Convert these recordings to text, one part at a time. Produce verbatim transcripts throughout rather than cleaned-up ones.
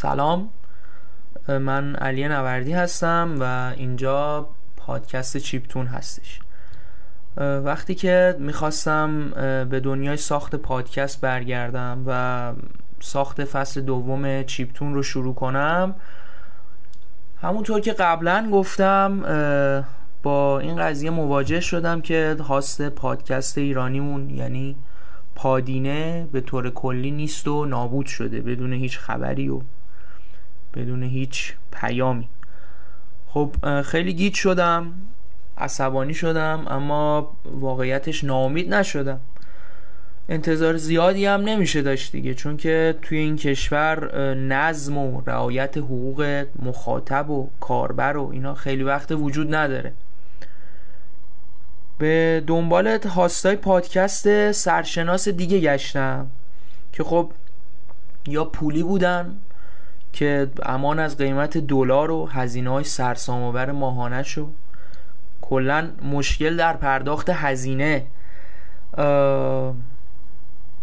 سلام، من علی نوردی هستم و اینجا پادکست چیپتون هستش. وقتی که میخواستم به دنیای ساخت پادکست برگردم و ساخت فصل دوم چیپتون رو شروع کنم، همونطور که قبلا گفتم با این قضیه مواجه شدم که هاست پادکست ایرانیمون یعنی پادینه به طور کلی نیست و نابود شده، بدون هیچ خبری و بدون هیچ پیامی. خب خیلی گیج شدم، عصبانی شدم، اما واقعیتش ناامید نشدم. انتظار زیادی هم نمیشه داشت دیگه، چون که توی این کشور نظم و رعایت حقوق مخاطب و کاربر و اینا خیلی وقت وجود نداره. به دنبال هاستای پادکست سرشناس دیگه گشتم که خب یا پولی بودن که امان از قیمت دلار و هزینه‌های سرسام‌آور ماهانه‌ش و کلاً مشکل در پرداخت هزینه،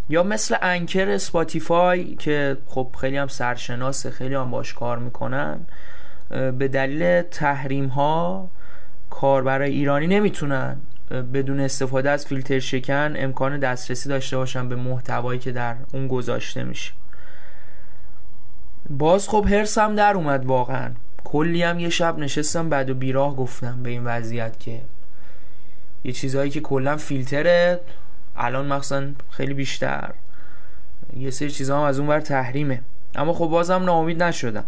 یا مثل انکر اسپاتیفای که خب خیلی هم سرشناسه، خیلی هم باش کار میکنن، به دلیل تحریم ها کاربر ایرانی نمیتونن بدون استفاده از فیلتر شکن امکان دسترسی داشته باشن به محتوایی که در اون گذاشته میشه. باز خب هرسم در اومد واقعا، کلی هم یه شب نشستم بعد و بیراه گفتم به این وضعیت که یه چیزهایی که کلا فیلتره الان مخصوصا خیلی بیشتر، یه سری چیزها هم از اون ور تحریمه. اما خب بازم ناامید نشدم.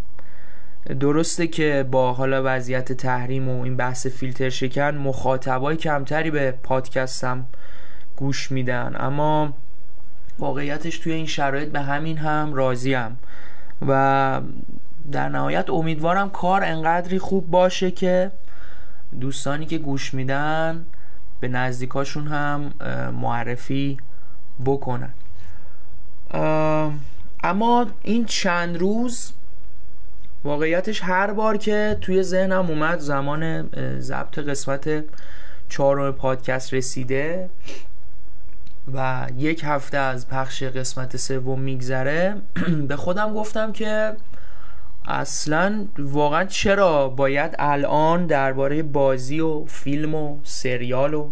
درسته که با حالا وضعیت تحریم و این بحث فیلتر شکن مخاطبای کمتری به پادکستم گوش میدن، اما واقعیتش توی این شرایط به همین هم راضیم و در نهایت امیدوارم کار انقدری خوب باشه که دوستانی که گوش میدن به نزدیکاشون هم معرفی بکنن. اما این چند روز واقعیتش هر بار که توی ذهنم اومد زمان ضبط قسمت چهارم پادکست رسیده و یک هفته از پخش قسمت سوم میگذره، به خودم گفتم که اصلا واقعا چرا باید الان درباره بازی و فیلم و سریال و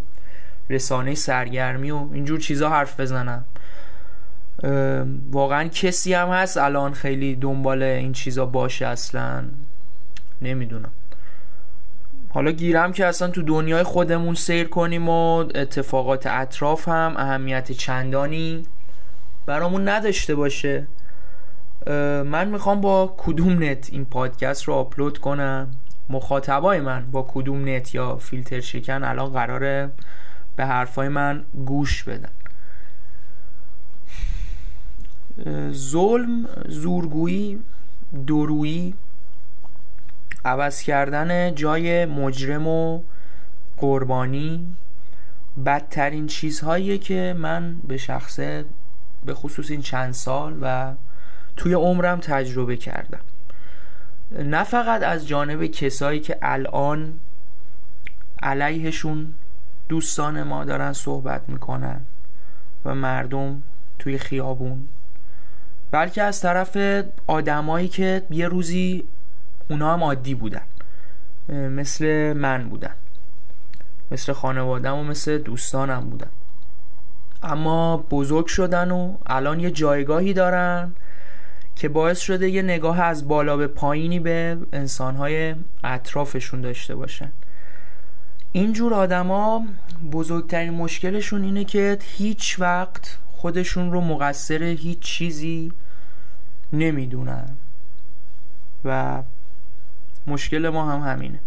رسانه سرگرمی و اینجور چیزا حرف بزنم؟ واقعا کسی هم هست الان خیلی دنبال این چیزا باشه؟ اصلا نمیدونم. حالا گیرم که اصلا تو دنیای خودمون سیر کنیم و اتفاقات اطراف هم اهمیت چندانی برامون نداشته باشه. من میخوام با کدوم نت این پادکست رو آپلود کنم، مخاطبای من با کدوم نت یا فیلتر شکن الان قراره به حرفای من گوش بدن. ظلم، زورگویی، دورویی، عوض کردن جای مجرم و قربانی بدترین چیزهایی که من به شخصه به خصوص این چند سال و توی عمرم تجربه کردم، نه فقط از جانب کسایی که الان علیهشون دوستان ما دارن صحبت میکنن و مردم توی خیابون، بلکه از طرف آدمایی که یه روزی اونا هم عادی بودن، مثل من بودن، مثل خانوادم و مثل دوستانم بودن، اما بزرگ شدن و الان یه جایگاهی دارن که باعث شده یه نگاه از بالا به پایینی به انسان‌های اطرافشون داشته باشن. اینجور آدم‌ها بزرگترین مشکلشون اینه که هیچ وقت خودشون رو مقصر هیچ چیزی نمیدونن و مشکل ما هم همینه.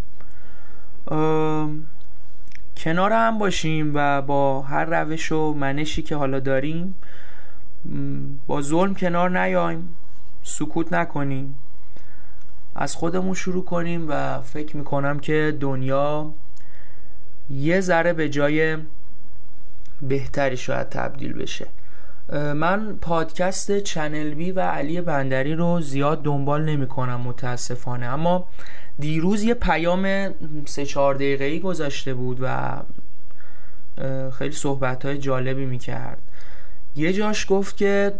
کنار هم باشیم و با هر روش و منشی که حالا داریم با ظلم کنار نیایم، سکوت نکنیم، از خودمون شروع کنیم و فکر میکنم که دنیا یه ذره به جای بهتری شاید تبدیل بشه. من پادکست چنل بی و علی بندری رو زیاد دنبال نمی کنم متاسفانه، اما دیروز یه پیام سه چهار دقیقه‌ای گذاشته بود و خیلی صحبت‌های جالبی میکرد. یه جاش گفت که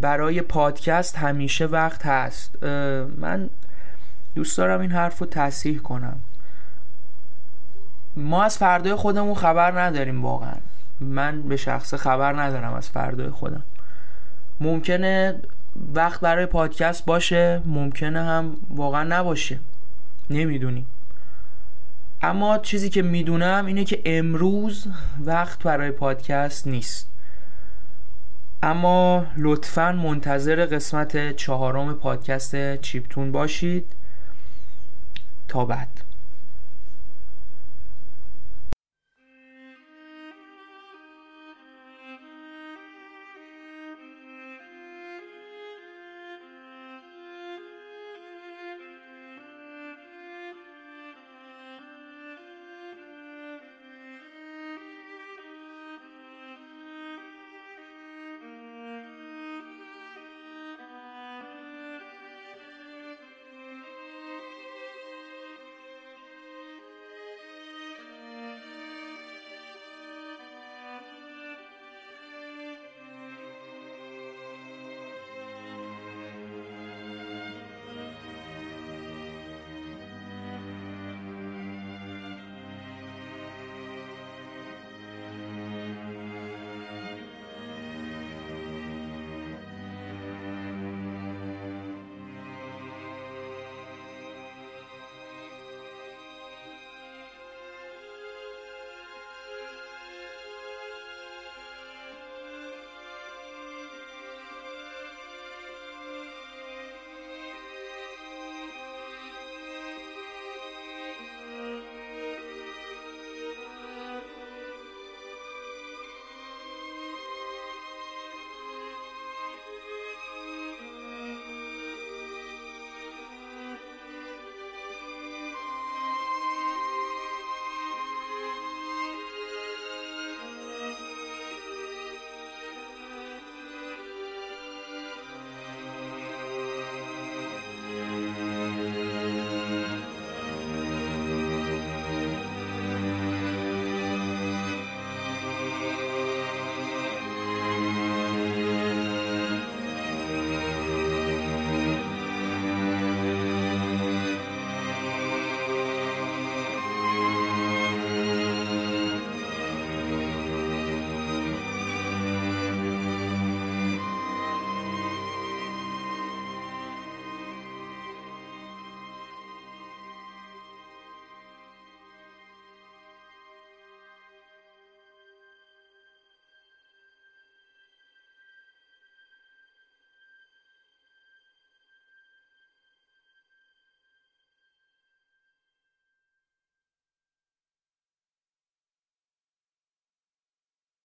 برای پادکست همیشه وقت هست. من دوست دارم این حرف رو تصحیح کنم. ما از فردای خودمون خبر نداریم واقعا. من به شخص خبر ندارم از فردای خودم. ممکنه وقت برای پادکست باشه، ممکنه هم واقعا نباشه، نمیدونیم. اما چیزی که میدونم اینه که امروز وقت برای پادکست نیست. اما لطفاً منتظر قسمت چهارم پادکست چیپتون باشید. تا بعد.